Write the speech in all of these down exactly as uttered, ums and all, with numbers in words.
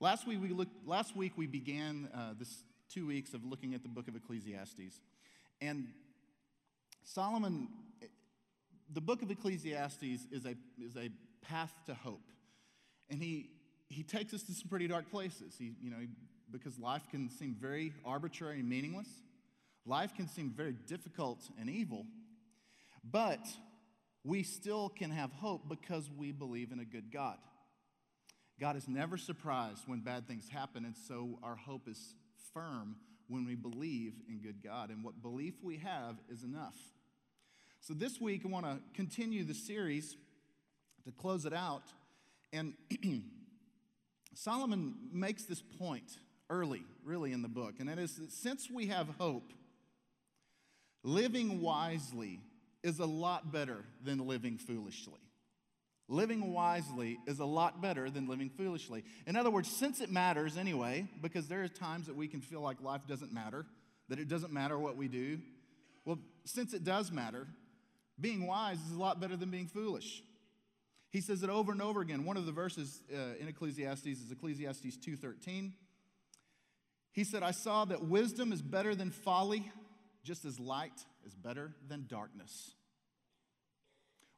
Last week we looked, last week we began uh, this two weeks of looking at the book of Ecclesiastes. And Solomon, the book of Ecclesiastes is a is a path to hope. And he he takes us to some pretty dark places. He, you know, he, because life can seem very arbitrary and meaningless. Life can seem very difficult and evil. But we still can have hope because we believe in a good God. God is never surprised when bad things happen, and so our hope is firm when we believe in good God, and what belief we have is enough. So this week, I want to continue the series to close it out, and Solomon makes this point early, really, in the book, and it is that since we have hope, living wisely is a lot better than living foolishly. Living wisely is a lot better than living foolishly. In other words, since it matters anyway, because there are times that we can feel like life doesn't matter, that it doesn't matter what we do. Well, since it does matter, being wise is a lot better than being foolish. He says it over and over again. One of the verses uh, in Ecclesiastes is Ecclesiastes two thirteen. He said, "I saw that wisdom is better than folly, just as light is better than darkness."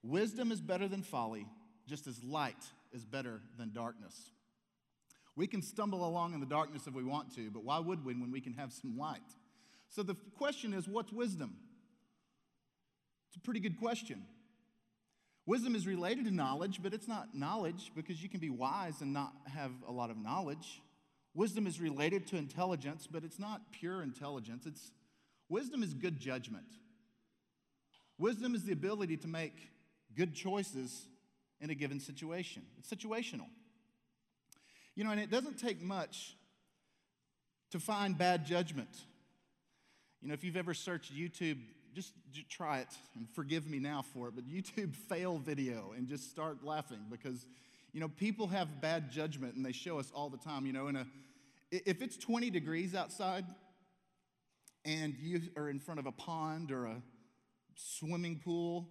Wisdom is better than folly, just as light is better than darkness. We can stumble along in the darkness if we want to, but why would we when we can have some light? So the question is, what's wisdom? It's a pretty good question. Wisdom is related to knowledge, but it's not knowledge because you can be wise and not have a lot of knowledge. Wisdom is related to intelligence, but it's not pure intelligence. It's wisdom is good judgment. Wisdom is the ability to make good choices in a given situation. It's situational. You know, and it doesn't take much to find bad judgment. You know, if you've ever searched YouTube, just, just try it, and forgive me now for it, but YouTube fail video, and just start laughing because, you know, people have bad judgment, and they show us all the time. You know, in a, if it's twenty degrees outside, and you are in front of a pond or a swimming pool,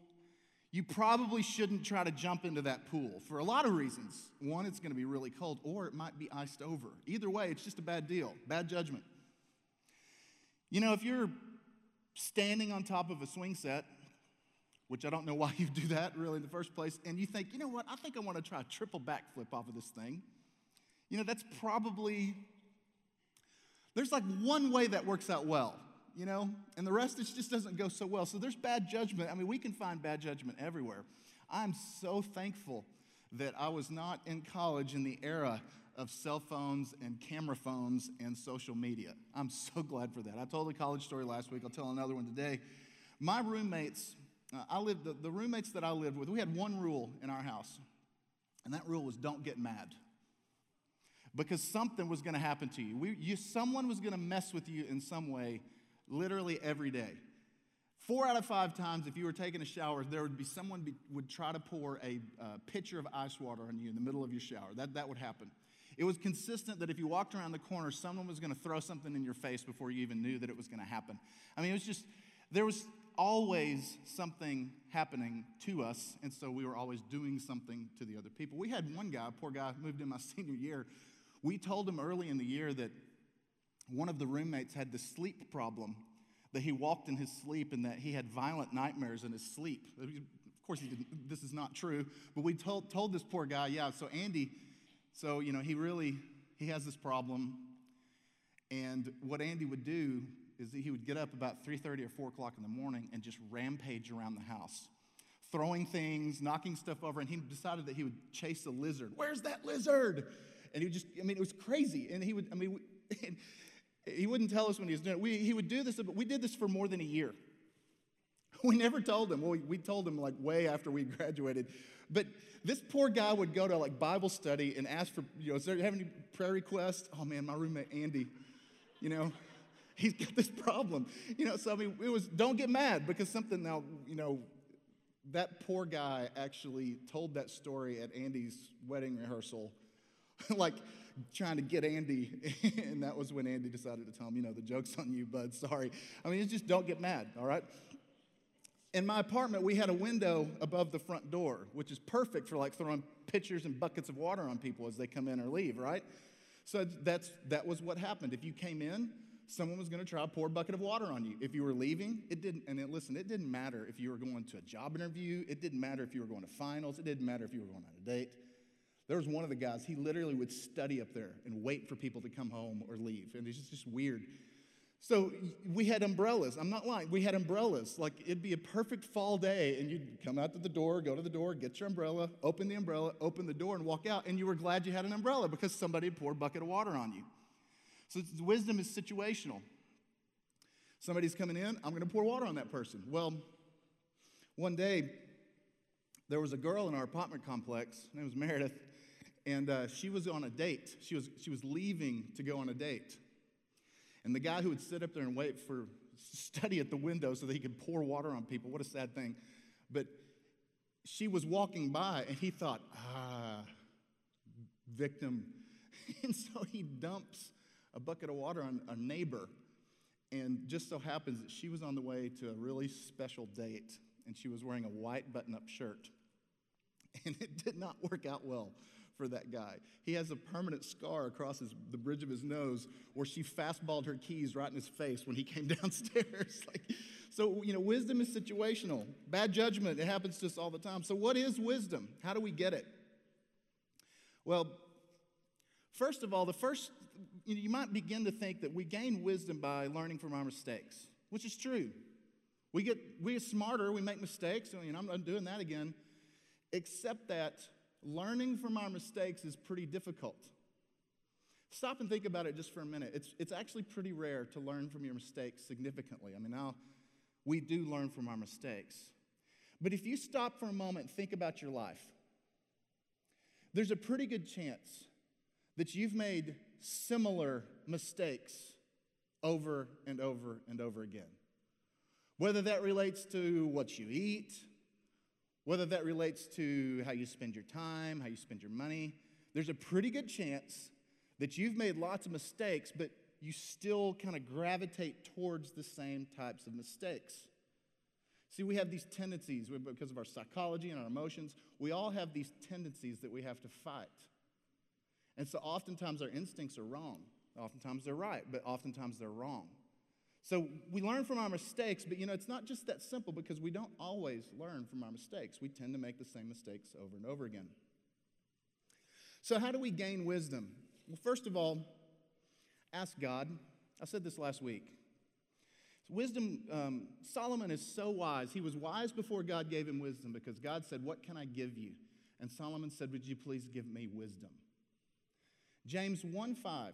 you probably shouldn't try to jump into that pool for a lot of reasons. One, it's going to be really cold, or it might be iced over. Either way, it's just a bad deal, bad judgment. You know, if you're standing on top of a swing set, which I don't know why you do that really in the first place, and you think, you know what, I think I want to try a triple backflip off of this thing. You know, that's probably, there's like one way that works out well. You know, and the rest, it just doesn't go so well. So there's bad judgment. I mean, we can find bad judgment everywhere. I'm so thankful that I was not in college in the era of cell phones and camera phones and social media. I'm so glad for that. I told a college story last week. I'll tell another one today. My roommates, uh, I lived, the, the roommates that I lived with, we had one rule in our house, and that rule was don't get mad. Because something was going to happen to you. We, you someone was going to mess with you in some way. Literally every day. Four out of five times if you were taking a shower, there would be someone be, would try to pour a uh, pitcher of ice water on you in the middle of your shower. That, that would happen. It was consistent that if you walked around the corner, someone was going to throw something in your face before you even knew that it was going to happen. I mean, it was just, there was always something happening to us, and so we were always doing something to the other people. We had one guy, poor guy, moved in my senior year. We told him early in the year that one of the roommates had the sleep problem, that he walked in his sleep and that he had violent nightmares in his sleep. Of course, he didn't, this is not true, but we told, told this poor guy, yeah, so Andy, so, you know, he really, he has this problem, and what Andy would do is that he would get up about three thirty or four o'clock in the morning and just rampage around the house, throwing things, knocking stuff over, and he decided that he would chase a lizard. Where's that lizard? And he would just, I mean, it was crazy, and he would, I mean, we, and, he wouldn't tell us when he was doing it. We, he would do this, but we did this for more than a year. We never told him. Well, we, we told him like way after we graduated. But this poor guy would go to like Bible study and ask for, you know, is there have any prayer requests? Oh man, my roommate Andy, you know, he's got this problem. You know, so I mean, it was don't get mad because something now, you know, that poor guy actually told that story at Andy's wedding rehearsal, like trying to get Andy, and that was when Andy decided to tell him, you know, the joke's on you, bud, sorry. I mean, it's just don't get mad, all right? In my apartment, we had a window above the front door, which is perfect for, like, throwing pitchers and buckets of water on people as they come in or leave, right? So that's that was what happened. If you came in, someone was going to try to pour a bucket of water on you. If you were leaving, it didn't. And it, listen, it didn't matter if you were going to a job interview. It didn't matter if you were going to finals. It didn't matter if you were going on a date. There was one of the guys, he literally would study up there and wait for people to come home or leave. And it's just, just weird. So we had umbrellas. I'm not lying. We had umbrellas. Like, it'd be a perfect fall day, and you'd come out to the door, go to the door, get your umbrella, open the umbrella, open the door, and walk out. And you were glad you had an umbrella because somebody poured a bucket of water on you. So wisdom is situational. Somebody's coming in, I'm going to pour water on that person. Well, one day, there was a girl in our apartment complex. Her name was Meredith, and uh, she was on a date. She was, she was leaving to go on a date. And the guy who would sit up there and wait for study at the window so that he could pour water on people, what a sad thing. But she was walking by, and he thought, ah, victim. And so he dumps a bucket of water on a neighbor. And just so happens that she was on the way to a really special date, and she was wearing a white button-up shirt. And it did not work out well for that guy. He has a permanent scar across his, the bridge of his nose where she fastballed her keys right in his face when he came downstairs. Like, so, you know, wisdom is situational. Bad judgment, it happens to us all the time. So what is wisdom? How do we get it? Well, first of all, the first, you know, you might begin to think that we gain wisdom by learning from our mistakes, which is true. We get, we get smarter, we make mistakes, and I'm not doing that again, except that learning from our mistakes is pretty difficult. Stop and think about it just for a minute. It's, it's actually pretty rare to learn from your mistakes significantly. I mean, now we do learn from our mistakes. But if you stop for a moment and think about your life, there's a pretty good chance that you've made similar mistakes over and over and over again. Whether that relates to what you eat, whether that relates to how you spend your time, how you spend your money, there's a pretty good chance that you've made lots of mistakes, but you still kind of gravitate towards the same types of mistakes. See, we have these tendencies because of our psychology and our emotions. We all have these tendencies that we have to fight. And so oftentimes our instincts are wrong. Oftentimes they're right, but oftentimes they're wrong. So we learn from our mistakes, but, you know, it's not just that simple because we don't always learn from our mistakes. We tend to make the same mistakes over and over again. So how do we gain wisdom? Well, first of all, ask God. I said this last week. Wisdom, um, Solomon is so wise. He was wise before God gave him wisdom because God said, "What can I give you?" And Solomon said, "Would you please give me wisdom?" James one five.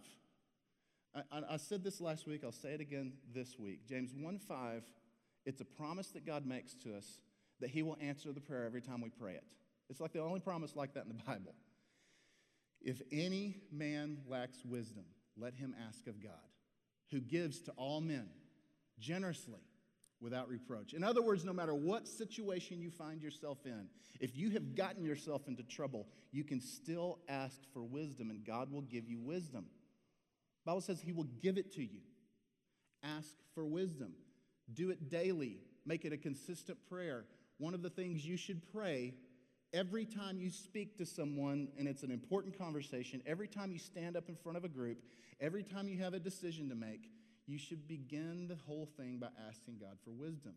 I, I said this last week, I'll say it again this week. James one five, it's a promise that God makes to us that he will answer the prayer every time we pray it. It's like the only promise like that in the Bible. If any man lacks wisdom, let him ask of God, who gives to all men generously without reproach. In other words, no matter what situation you find yourself in, if you have gotten yourself into trouble, you can still ask for wisdom, and God will give you wisdom. The Bible says he will give it to you. Ask for wisdom. Do it daily. Make it a consistent prayer. One of the things you should pray every time you speak to someone, and it's an important conversation, every time you stand up in front of a group, every time you have a decision to make, you should begin the whole thing by asking God for wisdom.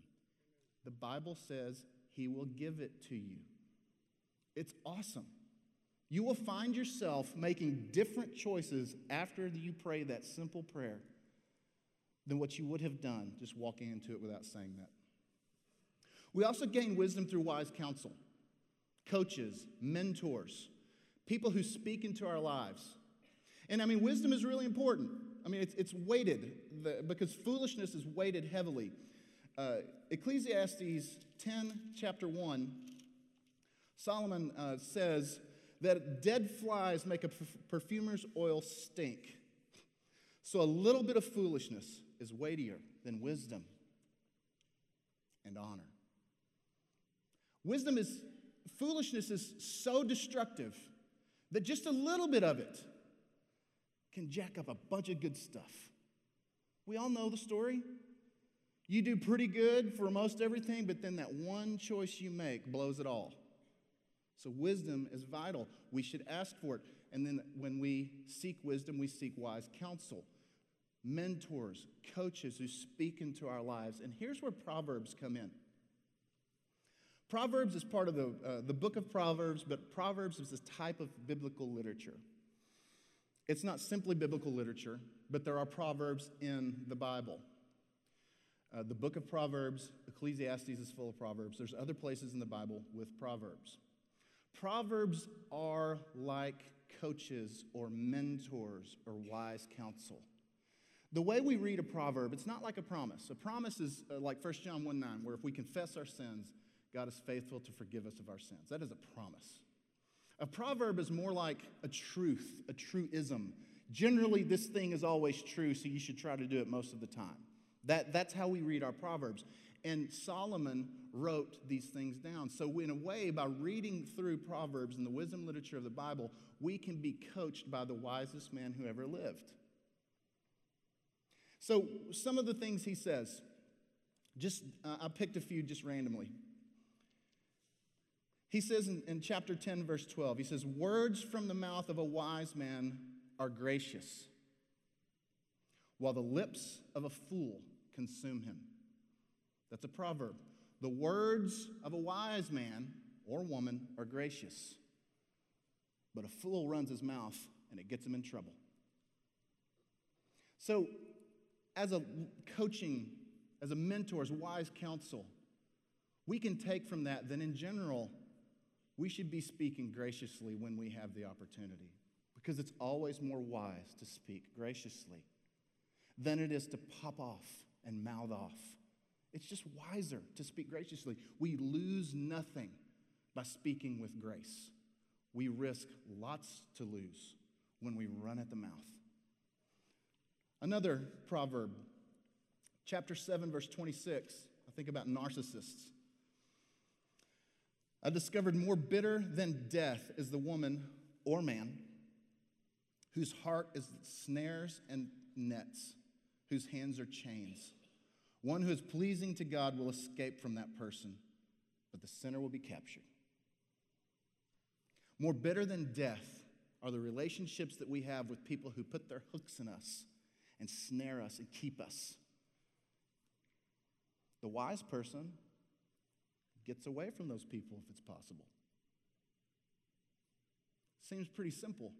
The Bible says he will give it to you. It's awesome. You will find yourself making different choices after you pray that simple prayer than what you would have done just walking into it without saying that. We also gain wisdom through wise counsel, coaches, mentors, people who speak into our lives. And I mean, wisdom is really important. I mean, it's, it's weighted the, because foolishness is weighted heavily. Uh, Ecclesiastes ten, chapter one, Solomon uh, says that dead flies make a perfumer's oil stink. So a little bit of foolishness is weightier than wisdom and honor. Wisdom is, foolishness is so destructive that just a little bit of it can jack up a bunch of good stuff. We all know the story. You do pretty good for most everything, but then that one choice you make blows it all. So wisdom is vital. We should ask for it. And then when we seek wisdom, we seek wise counsel, mentors, coaches who speak into our lives. And here's where Proverbs come in. Proverbs is part of the, uh, the book of Proverbs, but Proverbs is this type of biblical literature. It's not simply biblical literature, but there are Proverbs in the Bible. Uh, the book of Proverbs, Ecclesiastes is full of Proverbs. There's other places in the Bible with Proverbs. Proverbs are like coaches or mentors or wise counsel. The way we read a proverb, it's not like a promise. A promise is uh, like First John one nine, where if we confess our sins, God is faithful to forgive us of our sins. That is a promise. A proverb is more like a truth, a truism. Generally, this thing is always true, so you should try to do it most of the time. That, that's how we read our Proverbs. And Solomon wrote these things down. So in a way, by reading through Proverbs and the wisdom literature of the Bible, we can be coached by the wisest man who ever lived. So some of the things he says, just uh, I picked a few just randomly. He says in, in chapter ten, verse twelve, he says, words from the mouth of a wise man are gracious, while the lips of a fool consume him. That's a proverb. The words of a wise man or woman are gracious, but a fool runs his mouth and it gets him in trouble. So as a coaching, as a mentor, as wise counsel, we can take from that that in general, we should be speaking graciously when we have the opportunity, because it's always more wise to speak graciously than it is to pop off and mouth off. It's just wiser to speak graciously. We lose nothing by speaking with grace. We risk lots to lose when we run at the mouth. Another proverb, chapter seven, verse twenty-six, I think about narcissists. I discovered more bitter than death is the woman or man whose heart is snares and nets, whose hands are chains. One who is pleasing to God will escape from that person, but the sinner will be captured. More bitter than death are the relationships that we have with people who put their hooks in us and snare us and keep us. The wise person gets away from those people if it's possible. Seems pretty simple.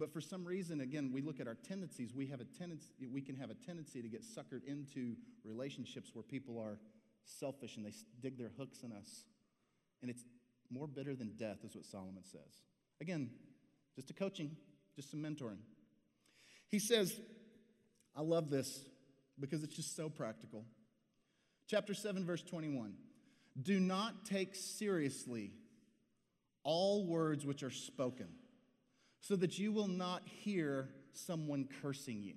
But for some reason, again, we look at our tendencies. We have a tendency, we can have a tendency to get suckered into relationships where people are selfish and they dig their hooks in us. And it's more bitter than death, is what Solomon says. Again, just a coaching, just some mentoring. He says, I love this because it's just so practical. Chapter seven, verse twenty-one. Do not take seriously all words which are spoken, so that you will not hear someone cursing you.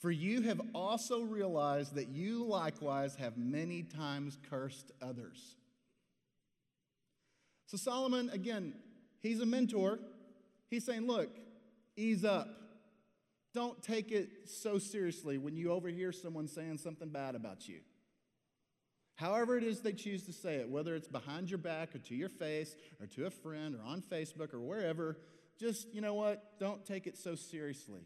For you have also realized that you likewise have many times cursed others. So Solomon, again, he's a mentor. He's saying, look, ease up. Don't take it so seriously when you overhear someone saying something bad about you. However it is they choose to say it, whether it's behind your back or to your face or to a friend or on Facebook or wherever, just, you know what, don't take it so seriously.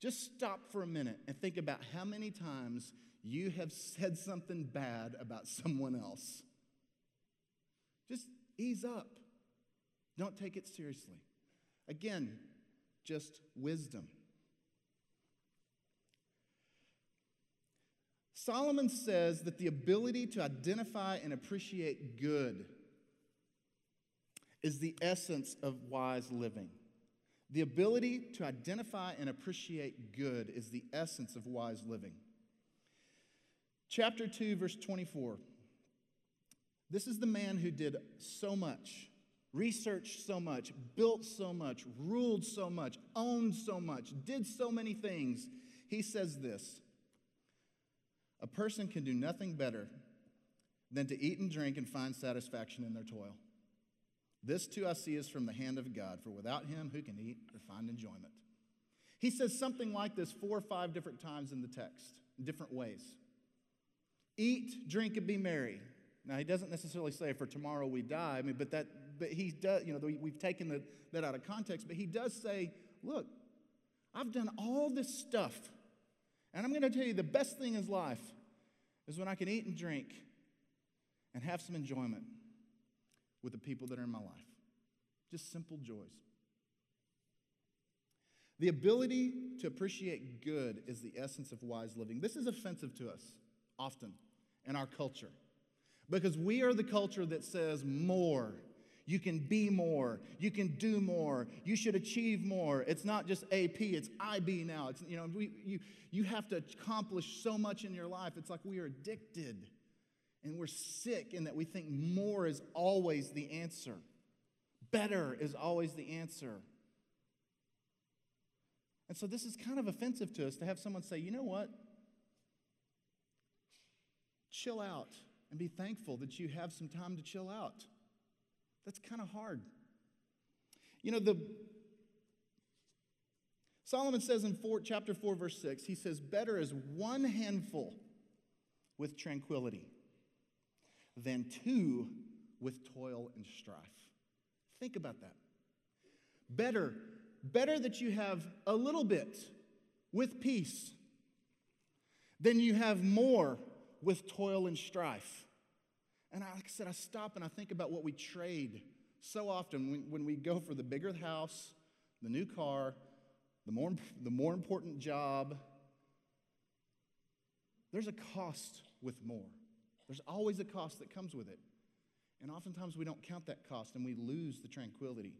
Just stop for a minute and think about how many times you have said something bad about someone else. Just ease up. Don't take it seriously. Again, just wisdom. Solomon says that the ability to identify and appreciate good is the essence of wise living. The ability to identify and appreciate good is the essence of wise living. Chapter two, verse twenty-four. This is the man who did so much, researched so much, built so much, ruled so much, owned so much, did so many things. He says this. A person can do nothing better than to eat and drink and find satisfaction in their toil. This too I see is from the hand of God, for without him, who can eat or find enjoyment? He says something like this four or five different times in the text, in different ways. Eat, drink, and be merry. Now, he doesn't necessarily say for tomorrow we die, but that but he does, you know, we've taken the, that out of context, but he does say, look, I've done all this stuff, and I'm going to tell you the best thing in life is when I can eat and drink and have some enjoyment with the people that are in my life. Just simple joys. The ability to appreciate good is the essence of wise living. This is offensive to us often in our culture, because we are the culture that says more. You can be more. You can do more. You should achieve more. It's not just A P. It's I B now. It's, you know, we, you, you have to accomplish so much in your life. It's like we are addicted and we're sick in that we think more is always the answer. Better is always the answer. And so this is kind of offensive to us to have someone say, you know what? Chill out and be thankful that you have some time to chill out. That's kind of hard. You know, the Solomon says in four, chapter four, verse six, he says, better is one handful with tranquility than two with toil and strife. Think about that. Better Better that you have a little bit with peace than you have more with toil and strife. And I, like I said, I stop and I think about what we trade so often when, when we go for the bigger house, the new car, the more, the more important job. There's a cost with more. There's always a cost that comes with it. And oftentimes we don't count that cost and we lose the tranquility.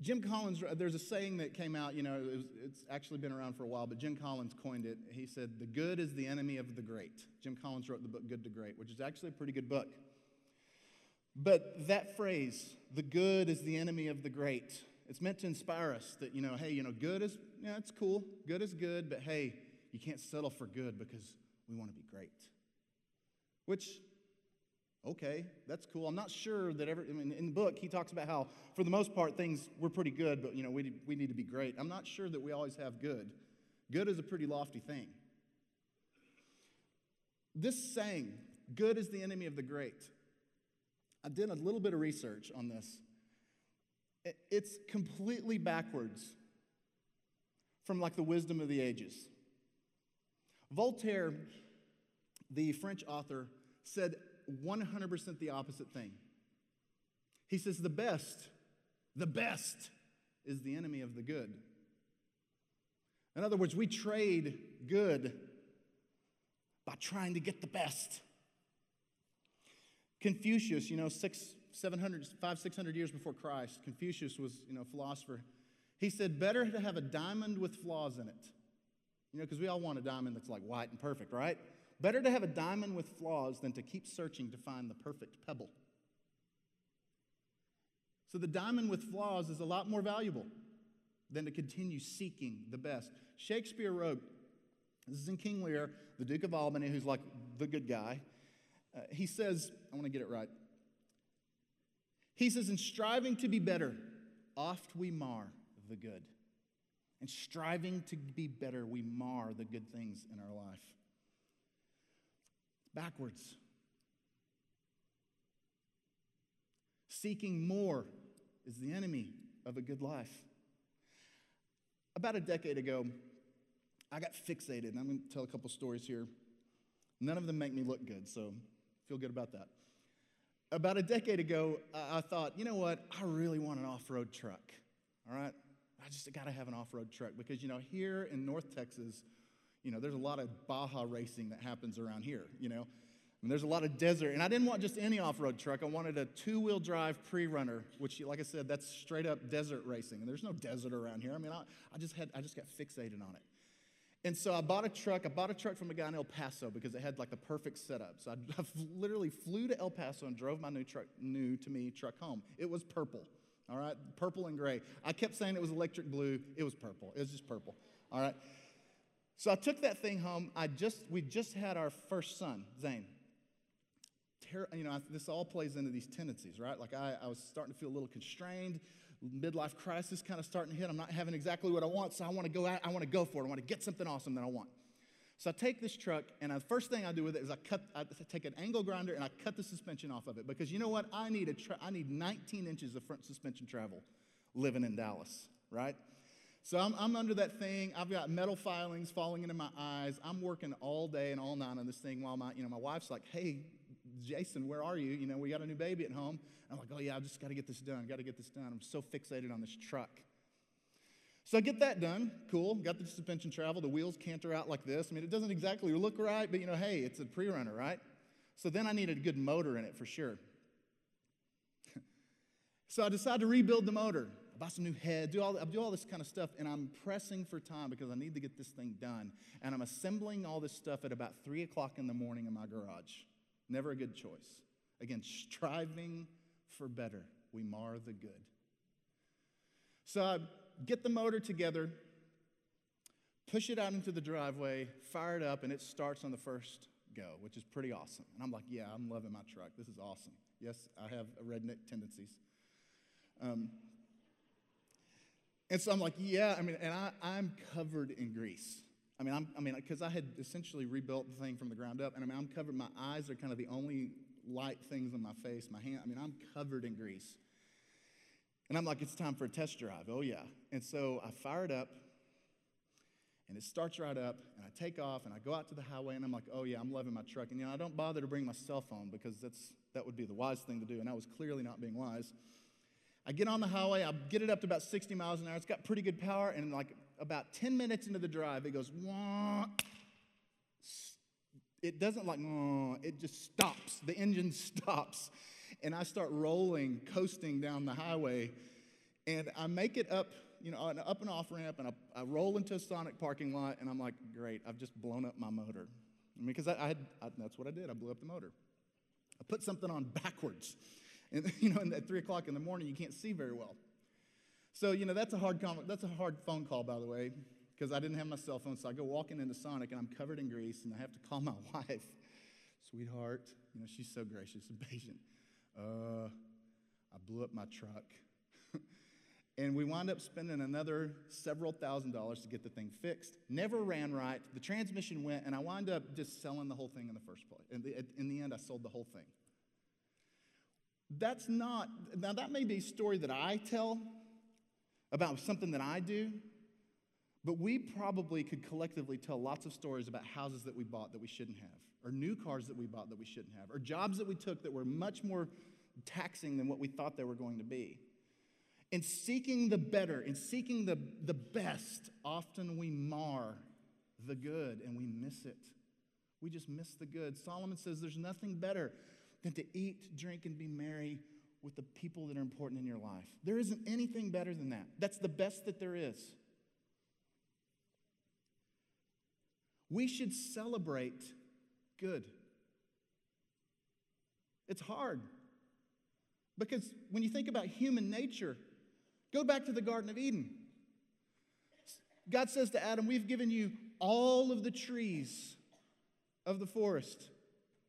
Jim Collins, there's a saying that came out, you know, it was, it's actually been around for a while, but Jim Collins coined it. He said, the good is the enemy of the great. Jim Collins wrote the book Good to Great, which is actually a pretty good book. But that phrase, the good is the enemy of the great, it's meant to inspire us that, you know, hey, you know, good is, yeah, it's cool. Good is good, but hey, you can't settle for good because we want to be great. Which... okay, that's cool. I'm not sure that ever, I mean, in the book, he talks about how, for the most part, things were pretty good, but, you know, we, we need to be great. I'm not sure that we always have good. Good is a pretty lofty thing. This saying, good is the enemy of the great. I did a little bit of research on this. It's completely backwards from, like, the wisdom of the ages. Voltaire, the French author, said one hundred percent the opposite thing. He says the best, the best is the enemy of the good. In other words, we trade good by trying to get the best. Confucius, you know, six, seven hundred, five, six hundred years before Christ, Confucius was, you know, a philosopher. He said, better to have a diamond with flaws in it. You know, because we all want a diamond that's like white and perfect, right? Better to have a diamond with flaws than to keep searching to find the perfect pebble. So the diamond with flaws is a lot more valuable than to continue seeking the best. Shakespeare wrote, this is in King Lear, the Duke of Albany, who's like the good guy. Uh, he says, I want to get it right. He says, in striving to be better, oft we mar the good. In striving to be better, we mar the good things in our life. Backwards. Seeking more is the enemy of a good life. About a decade ago, I got fixated, and I'm going to tell a couple stories here. None of them make me look good, so feel good about that. About a decade ago, I thought, you know what? I really want an off-road truck, all right? I just got to have an off-road truck because, you know, here in North Texas, you know, there's a lot of Baja racing that happens around here, you know. I mean, there's a lot of desert. And I didn't want just any off-road truck. I wanted a two-wheel drive pre-runner, which, like I said, that's straight-up desert racing. And there's no desert around here. I mean, I, I just had I just got fixated on it. And so I bought a truck. I bought a truck from a guy in El Paso because it had, like, the perfect setup. So I, I literally flew to El Paso and drove my new truck, new to me truck home. It was purple, all right, purple and gray. I kept saying it was electric blue. It was purple. It was just purple, all right. So I took that thing home. I just we just had our first son, Zane. Ter- you know, I, this all plays into these tendencies, right? Like I, I was starting to feel a little constrained, midlife crisis kind of starting to hit. I'm not having exactly what I want, so I want to go out. I want to go for it. I want to get something awesome that I want. So I take this truck, and the first thing I do with it is I cut. I take an angle grinder, and I cut the suspension off of it. Because you know what? I need a tra- I need nineteen inches of front suspension travel living in Dallas, right? So I'm, I'm under that thing. I've got metal filings falling into my eyes. I'm working all day and all night on this thing while my, you know, my wife's like, hey, Jason, where are you? You know, we got a new baby at home. And I'm like, oh, yeah, I've just got to get this done. Got to get this done. I'm so fixated on this truck. So I get that done, cool, got the suspension travel, the wheels canter out like this. I mean, it doesn't exactly look right, but you know, hey, it's a pre-runner, right? So then I needed a good motor in it for sure. So I decide to rebuild the motor, I buy some new head, do all, I do all this kind of stuff, and I'm pressing for time because I need to get this thing done. And I'm assembling all this stuff at about three o'clock in the morning in my garage. Never a good choice. Again, striving for better. We mar the good. So I get the motor together, push it out into the driveway, fire it up, and it starts on the first go, which is pretty awesome. And I'm like, yeah, I'm loving my truck. This is awesome. Yes, I have redneck tendencies. Um, and so I'm like, yeah, I mean, and I, I'm covered in grease. I mean, I'm, I mean, because I had essentially rebuilt the thing from the ground up, and I mean, I'm covered. My eyes are kind of the only light things on my face, my hand. I mean, I'm covered in grease. And I'm like, it's time for a test drive. Oh, yeah. And so I fire it up, and it starts right up, and I take off, and I go out to the highway, and I'm like, oh, yeah, I'm loving my truck. And, you know, I don't bother to bring my cell phone because that's that would be the wise thing to do, and I was clearly not being wise. I get on the highway. I get it up to about sixty miles an hour. It's got pretty good power, and like about ten minutes into the drive, it goes, wah. It doesn't like, wah. It just stops. The engine stops. And I start rolling, coasting down the highway, and I make it up, you know, an up and off ramp, and I, I roll into a Sonic parking lot, and I'm like, great, I've just blown up my motor. I mean, because I, I had, I, that's what I did, I blew up the motor. I put something on backwards, and you know, and at three o'clock in the morning, you can't see very well. So, you know, that's a hard, con- that's a hard phone call, by the way, because I didn't have my cell phone, so I go walking into Sonic, and I'm covered in grease, and I have to call my wife, sweetheart, you know, she's so gracious and patient. Uh, I blew up my truck. And we wound up spending another several thousand dollars to get the thing fixed. Never ran right. The transmission went, and I wound up just selling the whole thing in the first place. In the, in the end, I sold the whole thing. That's not, now that may be a story that I tell about something that I do, but we probably could collectively tell lots of stories about houses that we bought that we shouldn't have, or new cars that we bought that we shouldn't have, or jobs that we took that were much more taxing than what we thought they were going to be. In seeking the better, in seeking the, the best, often we mar the good and we miss it. We just miss the good. Solomon says there's nothing better than to eat, drink, and be merry with the people that are important in your life. There isn't anything better than that. That's the best that there is. We should celebrate good. It's hard because when you think about human nature, go back to the Garden of Eden. God says to Adam, we've given you all of the trees of the forest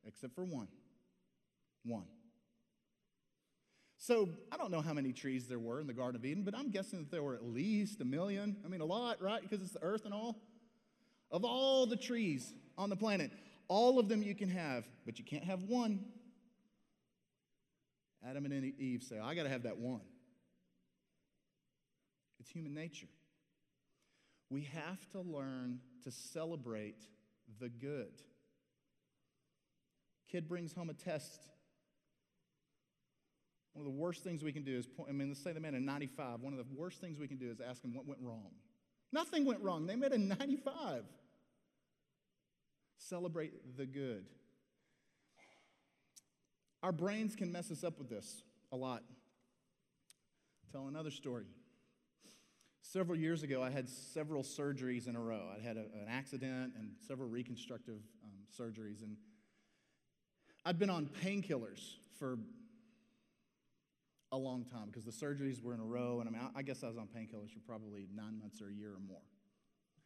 except for one. One. So I don't know how many trees there were in the Garden of Eden, but I'm guessing that there were at least a million. I mean, a lot, right? Because it's the earth and all. Of all the trees on the planet, all of them you can have, but you can't have one. Adam and Eve say, I got to have that one. It's human nature. We have to learn to celebrate the good. Kid brings home a test. One of the worst things we can do is, point, I mean, let's say the man in ninety-five, one of the worst things we can do is ask him what went wrong. Nothing went wrong. They made a ninety-five. Celebrate the good. Our brains can mess us up with this a lot. Tell another story. Several years ago, I had several surgeries in a row. I had a, an accident and several reconstructive um, surgeries, and I'd been on painkillers for a long time because the surgeries were in a row, and I mean, I, I guess I was on painkillers for probably nine months or a year or more.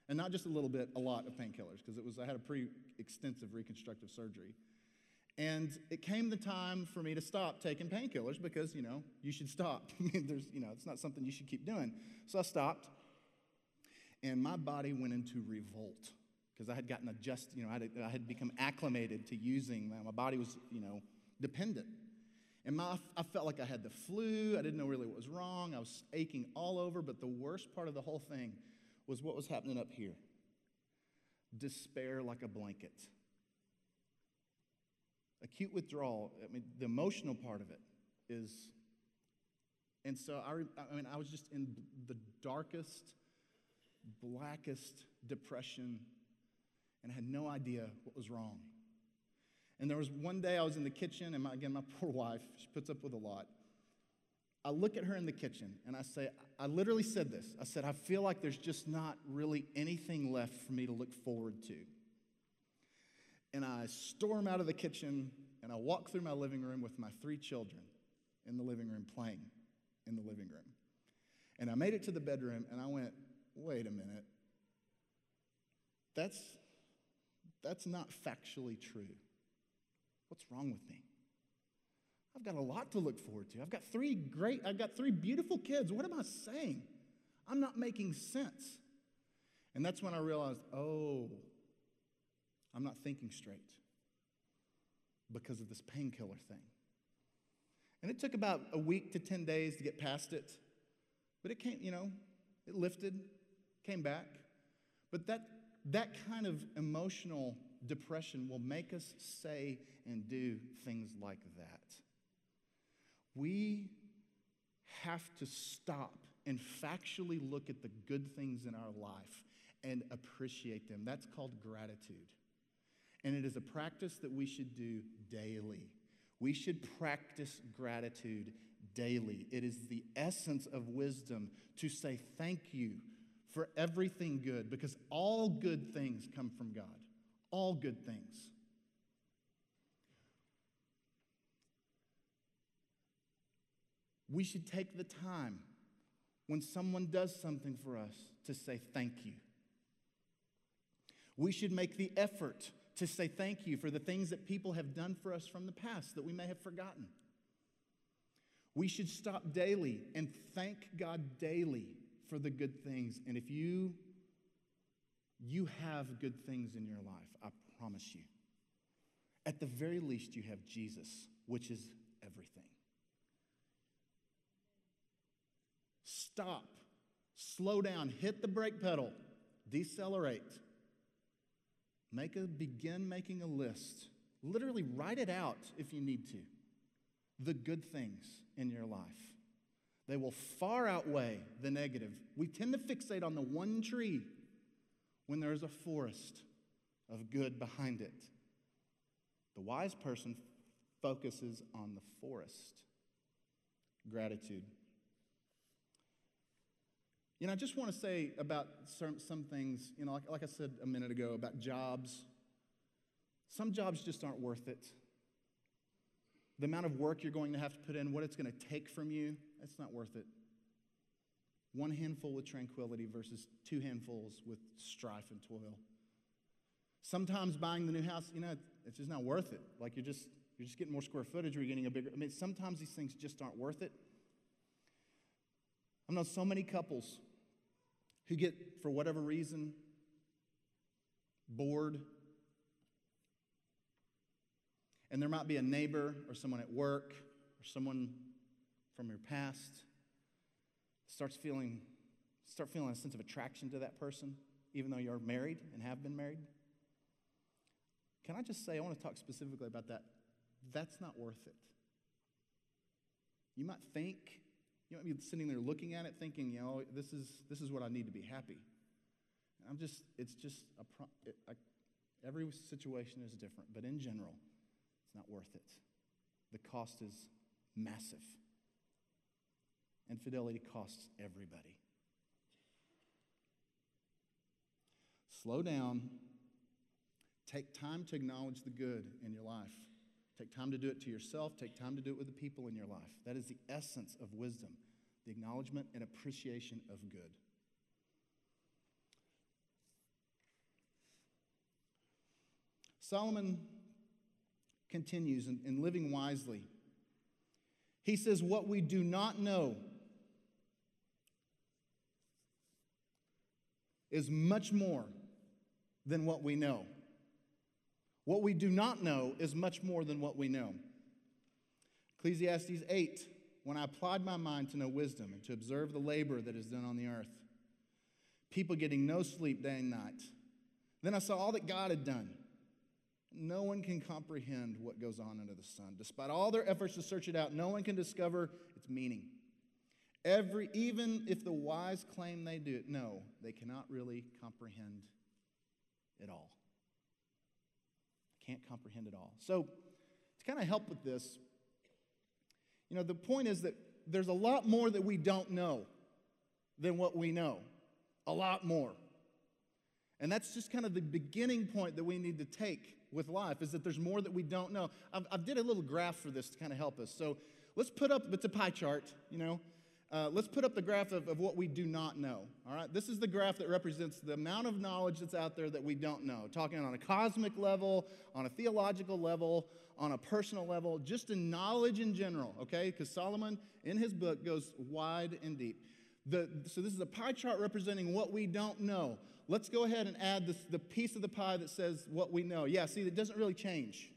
And not just a little bit, a lot of painkillers, because it was I had a pretty extensive reconstructive surgery. And it came the time for me to stop taking painkillers because, you know, you should stop. I mean, there's, you know, it's not something you should keep doing. So I stopped, and my body went into revolt. because I had gotten adjusted, you know, I had, I had become acclimated to using them. My body was, you know, dependent. And my, I felt like I had the flu. I didn't know really what was wrong. I was aching all over, but the worst part of the whole thing was what was happening up here. Despair like a blanket. Acute withdrawal. I mean, the emotional part of it is, and so I, I mean, I was just in the darkest, blackest depression, and I had no idea what was wrong. And there was one day I was in the kitchen, and my, again, my poor wife, she puts up with a lot. I look at her in the kitchen, and I say, I literally said this. I said, I feel like there's just not really anything left for me to look forward to. And I storm out of the kitchen, and I walk through my living room with my three children in the living room playing in the living room. And I made it to the bedroom, and I went, wait a minute. That's, that's not factually true. What's wrong with me? I've got a lot to look forward to. I've got three great, I've got three beautiful kids. What am I saying? I'm not making sense. And that's when I realized, oh, I'm not thinking straight because of this painkiller thing. And it took about a week to ten days to get past it. But it came, you know, it lifted, came back. But that, that kind of emotional depression will make us say and do things like that. We have to stop and factually look at the good things in our life and appreciate them. That's called gratitude. And it is a practice that we should do daily. We should practice gratitude daily. It is the essence of wisdom to say thank you for everything good, because all good things come from God. All good things. We should take the time when someone does something for us to say thank you. We should make the effort to say thank you for the things that people have done for us from the past that we may have forgotten. We should stop daily and thank God daily for the good things. And if you, you have good things in your life, I promise you. At the very least, you have Jesus, which is everything. Stop, slow down, hit the brake pedal, decelerate. Make a, begin making a list. Literally write it out if you need to. The good things in your life. They will far outweigh the negative. We tend to fixate on the one tree when there is a forest of good behind it. The wise person focuses on the forest. Gratitude. You know, I just want to say about some, some things, you know, like, like I said a minute ago about jobs. Some jobs just aren't worth it. The amount of work you're going to have to put in, what it's going to take from you, it's not worth it. One handful with tranquility versus two handfuls with strife and toil. Sometimes buying the new house, you know, it's just not worth it. Like you're just, you're just getting more square footage or you're getting a bigger, I mean, sometimes these things just aren't worth it. I know so many couples who get, for whatever reason, bored. And there might be a neighbor or someone at work or someone from your past starts feeling, start feeling a sense of attraction to that person, even though you're married and have been married. Can I just say, I want to talk specifically about that. That's not worth it. You might think, you might be sitting there looking at it thinking, you know, this is, this is what I need to be happy. And I'm just, it's just, a pro, it, I, every situation is different, but in general, it's not worth it. The cost is massive. Infidelity costs everybody. Slow down. Take time to acknowledge the good in your life. Take time to do it to yourself. Take time to do it with the people in your life. That is the essence of wisdom, the acknowledgement and appreciation of good. Solomon continues in, in living wisely. He says, what we do not know is much more than what we know. What we do not know is much more than what we know. Ecclesiastes eight, when I applied my mind to know wisdom and to observe the labor that is done on the earth, people getting no sleep day and night. Then I saw all that God had done. No one can comprehend what goes on under the sun. Despite all their efforts to search it out, no one can discover its meaning. Every, even if the wise claim they do it, no, they cannot really comprehend it all. Can't comprehend it all. So to kind of help with this, you know, the point is that there's a lot more that we don't know than what we know. A lot more. And that's just kind of the beginning point that we need to take with life, is that there's more that we don't know. I've, I've did a little graph for this to kind of help us. So let's put up, it's a pie chart, you know. Uh, let's put up the graph of, of what we do not know, all right? This is the graph that represents the amount of knowledge that's out there that we don't know, talking on a cosmic level, on a theological level, on a personal level, just in knowledge in general, okay? Because Solomon, in his book, goes wide and deep. The, so this is a pie chart representing what we don't know. Let's go ahead and add this, the piece of the pie that says what we know. Yeah, see, it doesn't really change.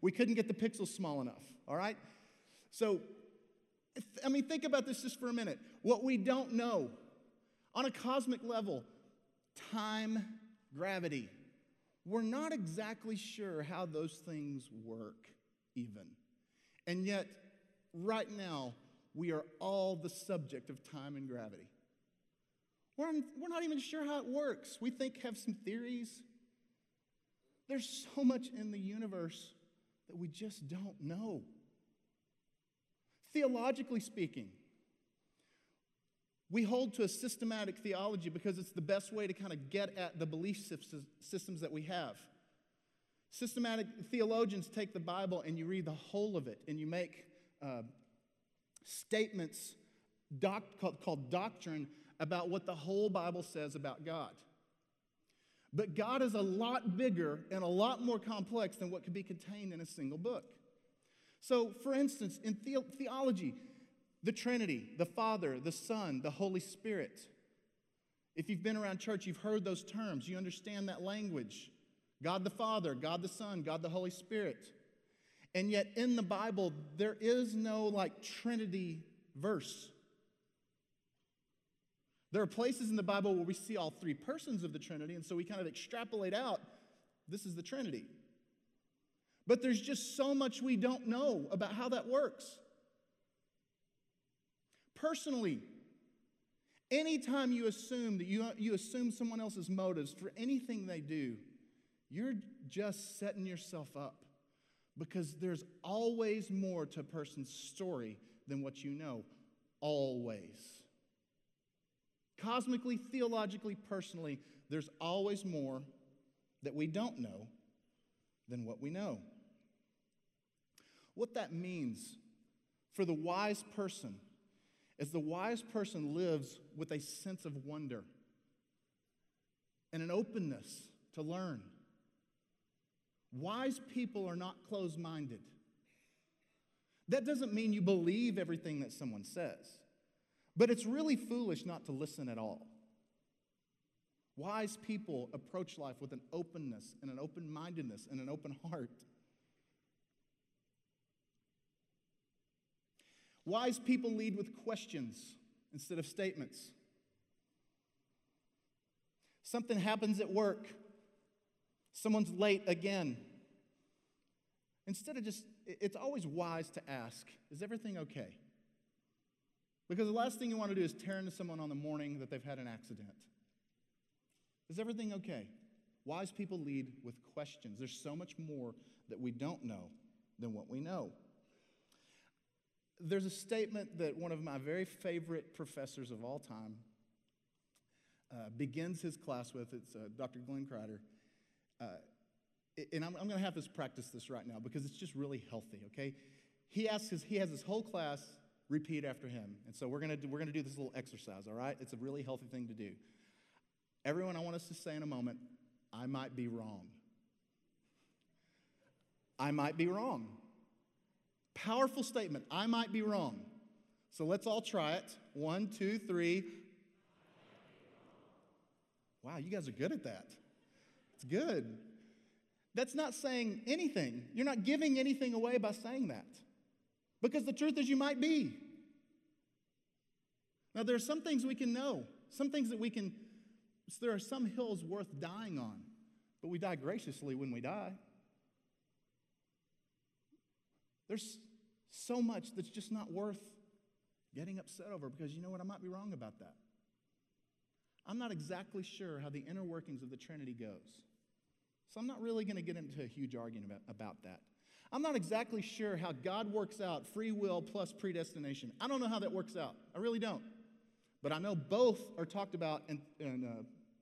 We couldn't get the pixels small enough, all right? So, I mean, think about this just for a minute. What we don't know on a cosmic level, time, gravity. We're not exactly sure how those things work even. And yet, right now, we are all the subject of time and gravity. We're, we're not even sure how it works. We think have some theories. There's so much in the universe that we just don't know. Theologically speaking, we hold to a systematic theology because it's the best way to kind of get at the belief systems that we have. Systematic theologians take the Bible and you read the whole of it and you make uh, statements doc, called, called doctrine about what the whole Bible says about God. But God is a lot bigger and a lot more complex than what could be contained in a single book. So, for instance, in the- theology, the Trinity, the Father, the Son, the Holy Spirit. If you've been around church, you've heard those terms. You understand that language. God the Father, God the Son, God the Holy Spirit. And yet in the Bible, there is no, like, Trinity verse. There are places in the Bible where we see all three persons of the Trinity, and so we kind of extrapolate out, this is the Trinity. But there's just so much we don't know about how that works. Personally, anytime you assume that you, you assume someone else's motives for anything they do, you're just setting yourself up because there's always more to a person's story than what you know. Always. Cosmically, theologically, personally, there's always more that we don't know than what we know. What that means for the wise person is the wise person lives with a sense of wonder and an openness to learn. Wise people are not closed-minded. That doesn't mean you believe everything that someone says, but it's really foolish not to listen at all. Wise people approach life with an openness and an open-mindedness and an open heart. Wise people lead with questions instead of statements. Something happens at work. Someone's late again. Instead of just, it's always wise to ask, is everything okay? Because the last thing you want to do is tear into someone on the morning that they've had an accident. Is everything okay? Wise people lead with questions. There's so much more that we don't know than what we know. There's a statement that one of my very favorite professors of all time uh, begins his class with. It's uh, Doctor Glenn Kreider. Uh, and I'm, I'm going to have us practice this right now because it's just really healthy, okay? He asks his, he has his whole class repeat after him. And so we're going to we're going to do this little exercise, all right? It's a really healthy thing to do. Everyone, I want us to say in a moment, I might be wrong. I might be wrong. Powerful statement. I might be wrong. So let's all try it. One, two, three. Wow, you guys are good at that. It's good. That's not saying anything. You're not giving anything away by saying that. Because the truth is, you might be. Now, there are some things we can know, some things that we can, there are some hills worth dying on, but we die graciously when we die. There's so much that's just not worth getting upset over because, you know what, I might be wrong about that. I'm not exactly sure how the inner workings of the Trinity goes, so I'm not really going to get into a huge argument about, about that. I'm not exactly sure how God works out free will plus predestination. I don't know how that works out. I really don't. But I know both are talked about and, and uh,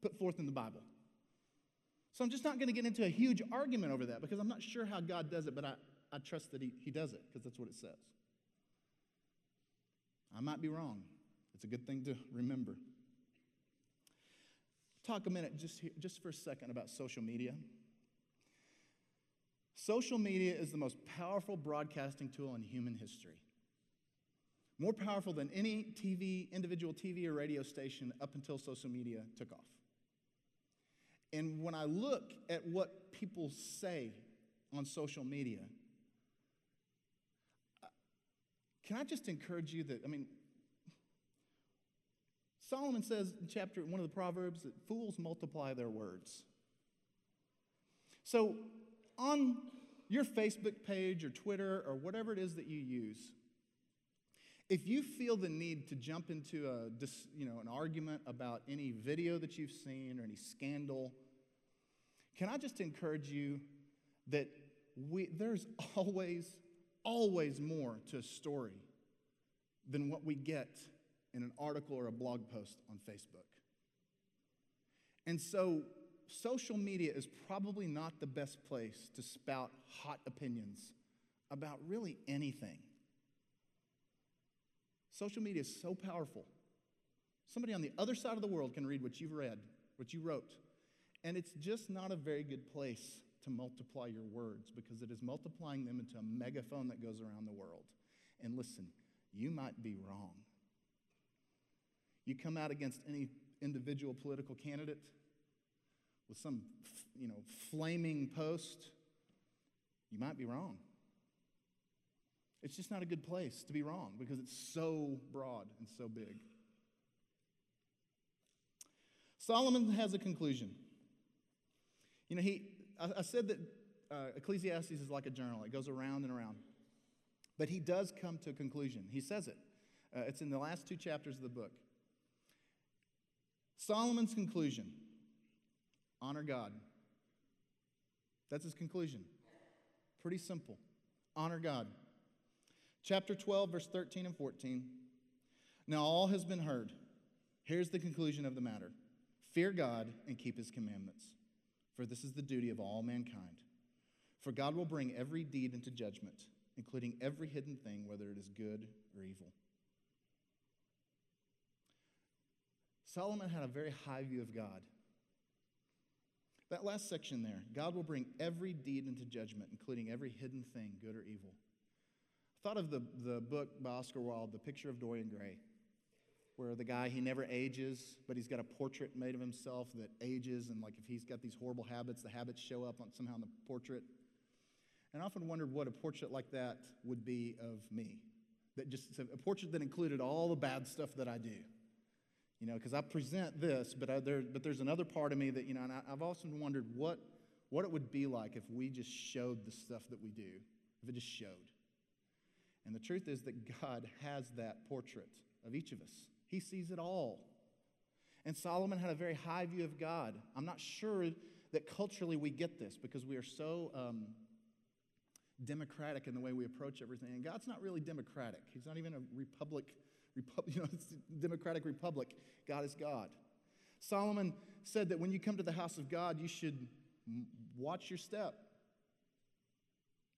put forth in the Bible. So I'm just not going to get into a huge argument over that because I'm not sure how God does it, but I, I trust that he, he does it because that's what it says. I might be wrong. It's a good thing to remember. Talk a minute just, here, just for a second about social media. Social media is the most powerful broadcasting tool in human history. More powerful than any T V, individual T V or radio station up until social media took off. And when I look at what people say on social media, can I just encourage you that, I mean, Solomon says in chapter one of the Proverbs that fools multiply their words. So, on your Facebook page or Twitter or whatever it is that you use, if you feel the need to jump into a, you know, an argument about any video that you've seen or any scandal, can I just encourage you that we, there's always, always more to a story than what we get in an article or a blog post on Facebook. And so, social media is probably not the best place to spout hot opinions about really anything. Social media is so powerful. Somebody on the other side of the world can read what you've read, what you wrote, and it's just not a very good place to multiply your words because it is multiplying them into a megaphone that goes around the world. And listen, you might be wrong. You come out against any individual political candidate with some, you know, flaming post, you might be wrong. It's just not a good place to be wrong because it's so broad and so big. Solomon has a conclusion. You know, he, I, I said that uh, Ecclesiastes is like a journal. It goes around and around. But he does come to a conclusion. He says it. Uh, it's in the last two chapters of the book. Solomon's conclusion. Honor God. That's his conclusion. Pretty simple. Honor God. Chapter twelve, verse thirteen and fourteen. Now all has been heard. Here's the conclusion of the matter. Fear God and keep his commandments, for this is the duty of all mankind. For God will bring every deed into judgment, including every hidden thing, whether it is good or evil. Solomon had a very high view of God. That last section there, God will bring every deed into judgment, including every hidden thing, good or evil. I thought of the, the book by Oscar Wilde, The Picture of Dorian Gray, where the guy, he never ages, but he's got a portrait made of himself that ages, and like if he's got these horrible habits, the habits show up on, somehow in the portrait. And I often wondered what a portrait like that would be of me, that just a portrait that included all the bad stuff that I do. You know, because I present this, but, I, there, but there's another part of me that, you know, and I, I've often wondered what, what it would be like if we just showed the stuff that we do, if it just showed. And the truth is that God has that portrait of each of us. He sees it all. And Solomon had a very high view of God. I'm not sure that culturally we get this because we are so um, democratic in the way we approach everything. And God's not really democratic. He's not even a republic. You know, it's a democratic republic. God is God. Solomon said that when you come to the house of God, you should watch your step.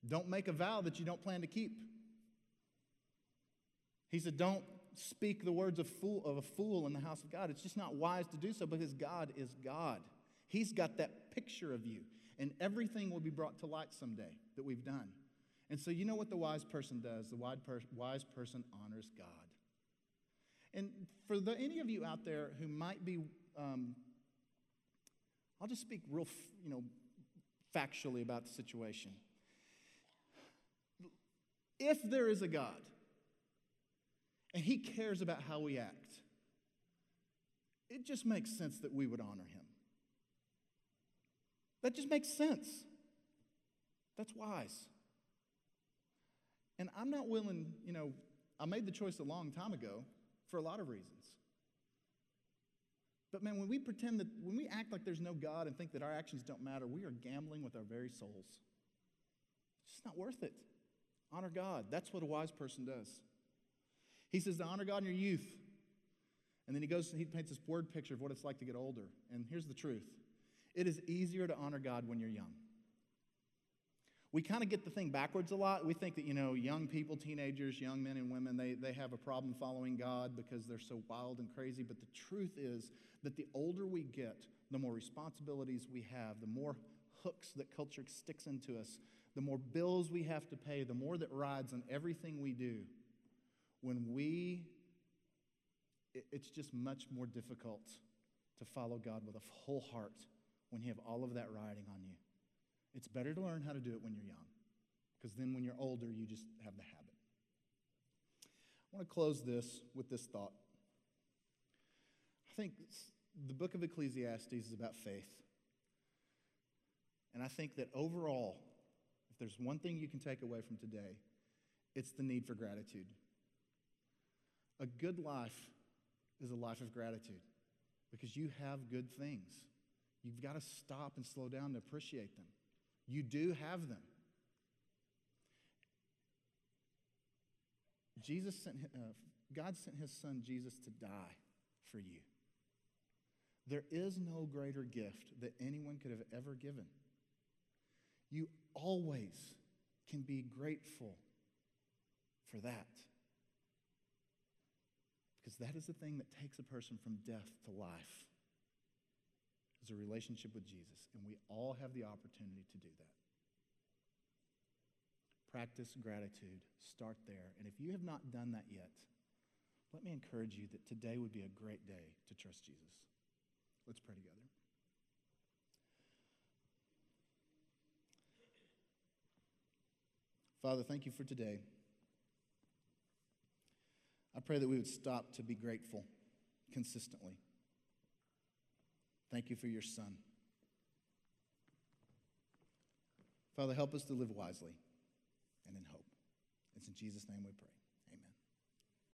Don't make a vow that you don't plan to keep. He said, don't speak the words of, fool, of a fool in the house of God. It's just not wise to do so because God is God. He's got that picture of you, and everything will be brought to light someday that we've done. And so you know what the wise person does? The wise, per- wise person honors God. And for the, any of you out there who might be um, I'll just speak real, you know, factually about the situation. If there is a God, and he cares about how we act, it just makes sense that we would honor him. That just makes sense. That's wise. And I'm not willing, you know, I made the choice a long time ago for a lot of reasons. But man, when we pretend that, when we act like there's no God and think that our actions don't matter, we are gambling with our very souls. It's just not worth it. Honor God. That's what a wise person does. He says to honor God in your youth. And then he goes and he paints this word picture of what it's like to get older. And here's the truth. It is easier to honor God when you're young. We kind of get the thing backwards a lot. We think that, you know, young people, teenagers, young men and women, they, they have a problem following God because they're so wild and crazy. But the truth is that the older we get, the more responsibilities we have, the more hooks that culture sticks into us, the more bills we have to pay, the more that rides on everything we do. When we, it's just much more difficult to follow God with a whole heart when you have all of that riding on you. It's better to learn how to do it when you're young, because then when you're older, you just have the habit. I want to close this with this thought. I think the book of Ecclesiastes is about faith. And I think that overall, if there's one thing you can take away from today, it's the need for gratitude. A good life is a life of gratitude, because you have good things. You've got to stop and slow down to appreciate them. You do have them. Jesus sent, uh, God sent his son Jesus to die for you. There is no greater gift that anyone could have ever given. You always can be grateful for that, because that is the thing that takes a person from death to life. Is a relationship with Jesus, and we all have the opportunity to do that. Practice gratitude. Start there. And if you have not done that yet, let me encourage you that today would be a great day to trust Jesus. Let's pray together. Father, thank you for today. I pray that we would stop to be grateful consistently. Thank you for your son. Father, help us to live wisely and in hope. It's in Jesus' name we pray.